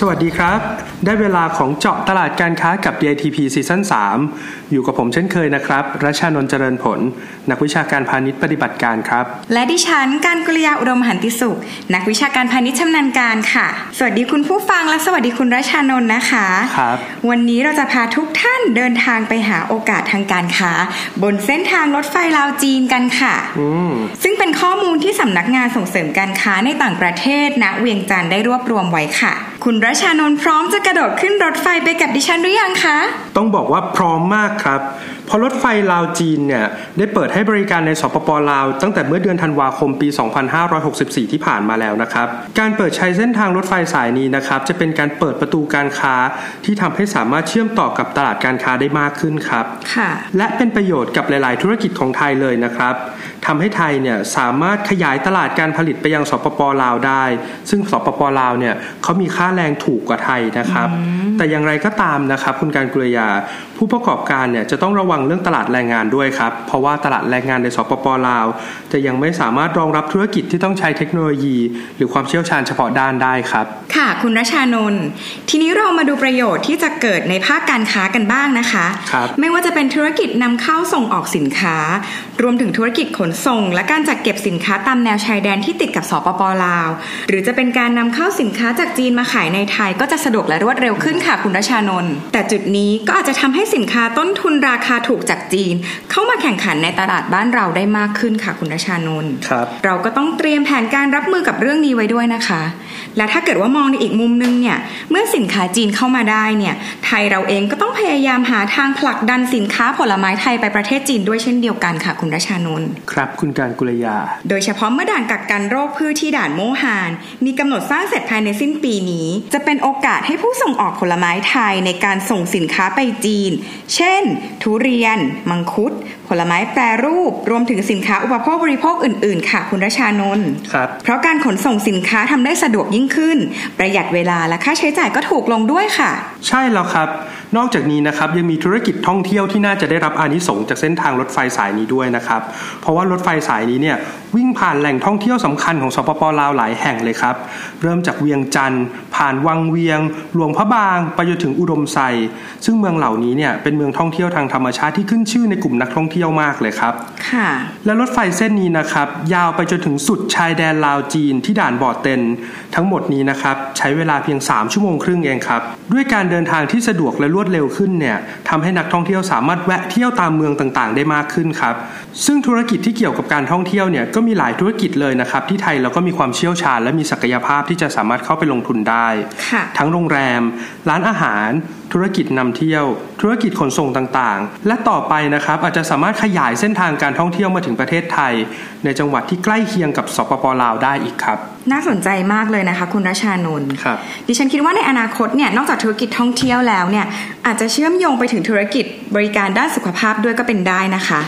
สวัสดีครับได้เวลาของเจาะตลาดการค้ากับ DITP ซีซั่น3อยู่กับผมเช่นเคยนะครับรัชานนท์เจริญผลนักวิชาการพาณิชย์ปฏิบัติการครับและดิฉันการกุลยาอุดมหันติสุขนักวิชาการพาณิชย์ชำนาญการค่ะสวัสดีคุณผู้ฟังและสวัสดีคุณรัชานนท์นะคะครับวันนี้เราจะพาทุกท่านเดินทางไปหาโอกาสทางการค้าบนเส้นทางรถไฟลาวจีนกันค่ะซึ่งเป็นข้อมูลที่สำนักงานส่งเสริมการค้าในต่างประเทศณเวียงจันทน์ได้รวบรวมไว้ค่ะคุณรัชานนท์พร้อมจะกระโดดขึ้นรถไฟไปกับดิฉันหรือยังคะต้องบอกว่าพร้อมมากครับเพราะรถไฟลาวจีนเนี่ยได้เปิดให้บริการในสปป.ลาวตั้งแต่เมื่อเดือนธันวาคมปี2564ที่ผ่านมาแล้วนะครับการเปิดใช้เส้นทางรถไฟสายนี้นะครับจะเป็นการเปิดประตูการค้าที่ทำให้สามารถเชื่อมต่อกับตลาดการค้าได้มากขึ้นครับค่ะและเป็นประโยชน์กับหลายๆธุรกิจของไทยเลยนะครับทำให้ไทยเนี่ยสามารถขยายตลาดการผลิตไปยังสปป.ลาวได้ซึ่งสปป.ลาวเนี่ยเขามีค่าแรงถูกกว่าไทยนะครับแต่อย่างไรก็ตามนะครับคุณการกุลยาผู้ประกอบการเนี่ยจะต้องระวังเรื่องตลาดแรงงานด้วยครับเพราะว่าตลาดแรงงานในสปป.ลาวจะยังไม่สามารถรองรับธุรกิจที่ต้องใช้เทคโนโลยีหรือความเชี่ยวชาญเฉพาะด้านได้ครับค่ะคุณรัชานนท์ทีนี้เรามาดูประโยชน์ที่จะเกิดในภาคการค้ากันบ้างนะคะไม่ว่าจะเป็นธุรกิจนำเข้าส่งออกสินค้ารวมถึงธุรกิจขนส่งและการจัดเก็บสินค้าตามแนวชายแดนที่ติดกับสปป.ลาวหรือจะเป็นการนำเข้าสินค้าจากจีนมาขายในไทยก็จะสะดวกและรวดเร็วขึ้นค่ะคุณรัชานนท์แต่จุดนี้ก็อาจจะทำให้สินค้าต้นทุนราคาถูกจากจีนเข้ามาแข่งขันในตลาดบ้านเราได้มากขึ้นค่ะคุณรัชานนท์ครับเราก็ต้องเตรียมแผนการรับมือกับเรื่องนี้ไว้ด้วยนะคะและถ้าเกิดว่ามองในอีกมุมนึงเนี่ยเมื่อสินค้าจีนเข้ามาได้เนี่ยไทยเราเองก็ต้องพยายามหาทางผลักดันสินค้าผลไม้ไทยไปประเทศจีนด้วยเช่นเดียวกันค่ะคุณรัชานนท์ครับคุณการกุลยาโดยเฉพาะเมื่อด่านกักกันโรคพืชที่ด่านโมฮานมีกำหนดสร้างเสร็จภายในสิ้นปีนี้จะเป็นโอกาสให้ผู้ส่งออกผลไม้ไทยในการส่งสินค้าไปจีนเช่นทุเรียนมังคุดผลไม้แปรรูปรวมถึงสินค้าอุปโภคบริโภคอื่นๆค่ะคุณรัชานนท์ครับเพราะการขนส่งสินค้าทำได้สะดวกยิ่งขึ้นประหยัดเวลาและค่าใช้จ่ายก็ถูกลงด้วยค่ะใช่แล้วครับนอกจากนี้นะครับยังมีธุรกิจท่องเที่ยวที่น่าจะได้รับอานิสงส์จากเส้นทางรถไฟสายนี้ด้วยนะครับเพราะว่ารถไฟสายนี้เนี่ยวิ่งผ่านแหล่งท่องเที่ยวสำคัญของสปป.ลาวหลายแห่งเลยครับเริ่มจากเวียงจันทน์ผ่านวังเวียงหลวงพระบางไปจนถึงอุดมไซซึ่งเมืองเหล่านี้เนี่ยเป็นเมืองท่องเที่ยวทางธรรมชาติที่ขึ้นชื่อในกลุ่มนักท่องเที่ยวมากเลยครับค่ะและรถไฟเส้นนี้นะครับยาวไปจนถึงสุดชายแดนลาวจีนที่ด่านบ่อเต็นทั้งหมดนี้นะครับใช้เวลาเพียง3 ชั่วโมงครึ่งเองครับด้วยการเดินทางที่สะดวกและรวดเร็วขึ้นเนี่ยทำให้นักท่องเที่ยวสามารถแวะเที่ยวตามเมืองต่างๆได้มากขึ้นครับซึ่งธุรกิจที่เกี่ยวกับการท่องเที่ยวเนี่ยก็มีหลายธุรกิจเลยนะครับที่ไทยเราก็มีความเชี่ยวชาญและมีศักยภาพที่จะสามารถเข้าไปลงทุนได้ทั้งโรงแรมร้านอาหารธุรกิจนำเที่ยวธุรกิจขนส่งต่างๆและต่อไปนะครับอาจจะสามารถขยายเส้นทางการท่องเที่ยวมาถึงประเทศไทยในจังหวัดที่ใกล้เคียงกับสปป.ลาวได้อีกครับน่าสนใจมากเลยนะคะคุณรัชานนท์ครับดิฉันคิดว่าในอนาคตเนี่ยนอกจากธุรกิจท่องเที่ยวแล้วเนี่ยอาจจะเชื่อมโยงไปถึงธุรกิจบริการด้านสุขภาพด้วยก็เป็นได้นะคะ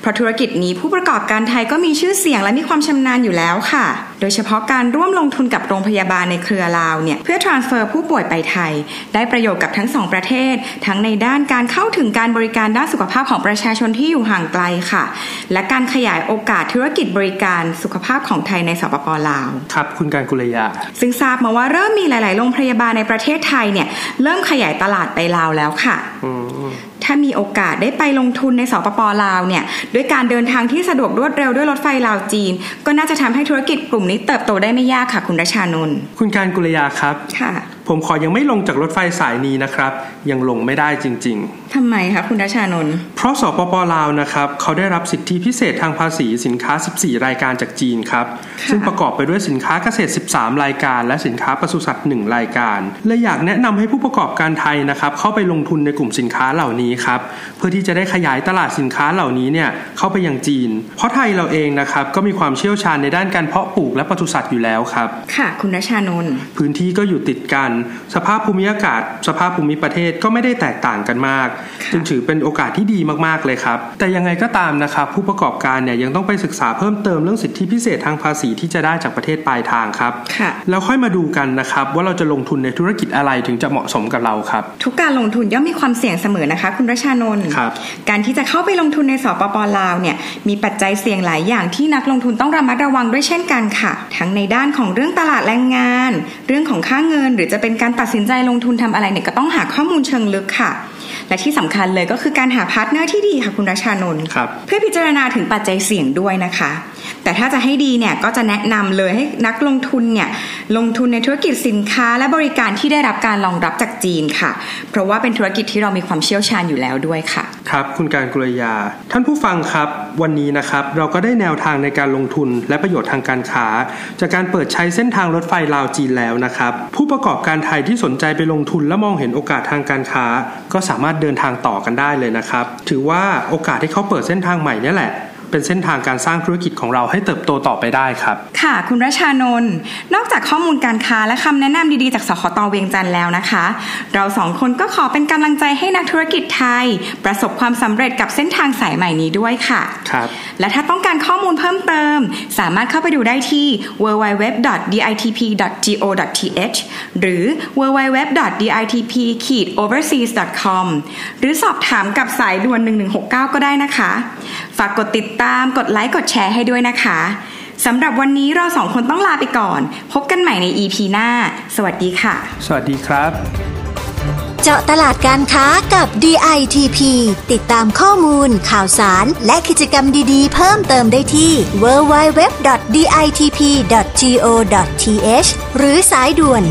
เพราะธุรกิจนี้ผู้ประกอบการไทยก็มีชื่อเสียงและมีความชำนาญอยู่แล้วค่ะโดยเฉพาะการร่วมลงทุนกับโรงพยาบาลในเครือลาวเนี่ยเพื่อ transfer ผู้ป่วยไปไทยได้ประโยชน์กับทั้ง2ประเทศทั้งในด้านการเข้าถึงการบริการด้านสุขภาพของประชาชนที่อยู่ห่างไกลค่ะและการขยายโอกาสธุรกิจบริการสุขภาพของไทยในสปป.ลาวครับคุณการกุลยาซึ่งทราบมาว่าเริ่มมีหลายๆโรงพยาบาลในประเทศไทยเนี่ยเริ่มขยายตลาดไปลาวแล้วค่ะถ้ามีโอกาสได้ไปลงทุนในสปป.ลาวเนี่ยด้วยการเดินทางที่สะดวกรวดเร็วด้วยรถไฟลาวจีนก็น่าจะทำให้ธุรกิจกลุ่มนี้เติบโตได้ไม่ยากค่ะคุณรัชานนท์คุณการกุลยาครับค่ะผมขอยังไม่ลงจากรถไฟสายนี้นะครับยังลงไม่ได้จริงๆทำไมคะคุณรัชานนท์เพราะสปป.ลาวนะครับเขาได้รับสิทธิพิเศษทางภาษีสินค้า14 รายการจากจีนครับซึ่งประกอบไปด้วยสินค้าเกษตร13 รายการและสินค้าปศุสัตว์1 รายการและอยากแนะนำให้ผู้ประกอบการไทยนะครับเข้าไปลงทุนในกลุ่มสินค้าเหล่านี้ครับเพื่อที่จะได้ขยายตลาดสินค้าเหล่านี้เนี่ยเข้าไปยังจีนเพราะไทยเราเองนะครับก็มีความเชี่ยวชาญในด้านการเพาะปลูกและปศุสัตว์อยู่แล้วครับค่ะคุณรัชานนท์พื้นที่ก็อยู่ติดกัน สภาพภูมิอากาศสภาพภูมิประเทศก็ไม่ได้แตกต่างกันมากจึงถือเป็นโอกาสที่ดีมากๆเลยครับแต่ยังไงก็ตามนะครับผู้ประกอบการเนี่ยยังต้องไปศึกษาเพิ่มเติมเรื่องสิทธิพิเศษทางภาษีที่จะได้จากประเทศปลายทางครับแล้วค่อยมาดูกันนะครับว่าเราจะลงทุนในธุรกิจอะไรถึงจะเหมาะสมกับเราครับทุกการลงทุนย่อมมีความเสี่ยงเสมอนะคะคุณรัชานนท์การที่จะเข้าไปลงทุนในสปป.ลาวเนี่ยมีปัจจัยเสี่ยงหลายอย่างที่นักลงทุนต้องระมัดระวังด้วยเช่นกันค่ะทั้งในด้านของเรื่องตลาดแรงงานเรื่องของค่าเงินหรือจะเป็นการตัดสินใจลงทุนทำอะไรเนี่ยก็ต้องหาข้อมูลเชิงลึกค่ะและที่สำคัญเลยก็คือการหาพาร์ทเนอร์ที่ดีค่ะคุณรัชานนท์เพื่อพิจารณาถึงปัจจัยเสี่ยงด้วยนะคะแต่ถ้าจะให้ดีเนี่ยก็จะแนะนำเลยให้นักลงทุนเนี่ยลงทุนในธุรกิจสินค้าและบริการที่ได้รับการรองรับจากจีนค่ะเพราะว่าเป็นธุรกิจที่เรามีความเชี่ยวชาญอยู่แล้วด้วยค่ะครับคุณการกุลยาท่านผู้ฟังครับวันนี้นะครับเราก็ได้แนวทางในการลงทุนและประโยชน์ทางการค้าจากการเปิดใช้เส้นทางรถไฟลาวจีนแล้วนะครับผู้ประกอบการไทยที่สนใจไปลงทุนและมองเห็นโอกาสทางการค้าก็สามารถเดินทางต่อกันได้เลยนะครับถือว่าโอกาสที่เขาเปิดเส้นทางใหม่นี่แหละเป็นเส้นทางการสร้างธุรกิจของเราให้เติบโตต่อไปได้ครับค่ะคุณรัชานนท์นอกจากข้อมูลการค้าและคำแนะนำดีๆจากสคต.เวียงจันทร์แล้วนะคะเราสองคนก็ขอเป็นกำลังใจให้นักธุรกิจไทยประสบความสำเร็จกับเส้นทางสายใหม่นี้ด้วยค่ะครับและถ้าต้องการข้อมูลเพิ่มเติมสามารถเข้าไปดูได้ที่ www.ditp.go.th หรือ www.ditp-overseas.com หรือสอบถามกับสายด่วน1169ก็ได้นะคะฝากกดติดตามกดไลค์กดแชร์ให้ด้วยนะคะสำหรับวันนี้เราสองคนต้องลาไปก่อนพบกันใหม่ใน EP หน้าสวัสดีค่ะสวัสดีครับเจาะตลาดการค้ากับ DITP ติดตามข้อมูลข่าวสารและกิจกรรมดีๆเพิ่มเติมได้ที่ www.ditp.go.th หรือสายด่วน1169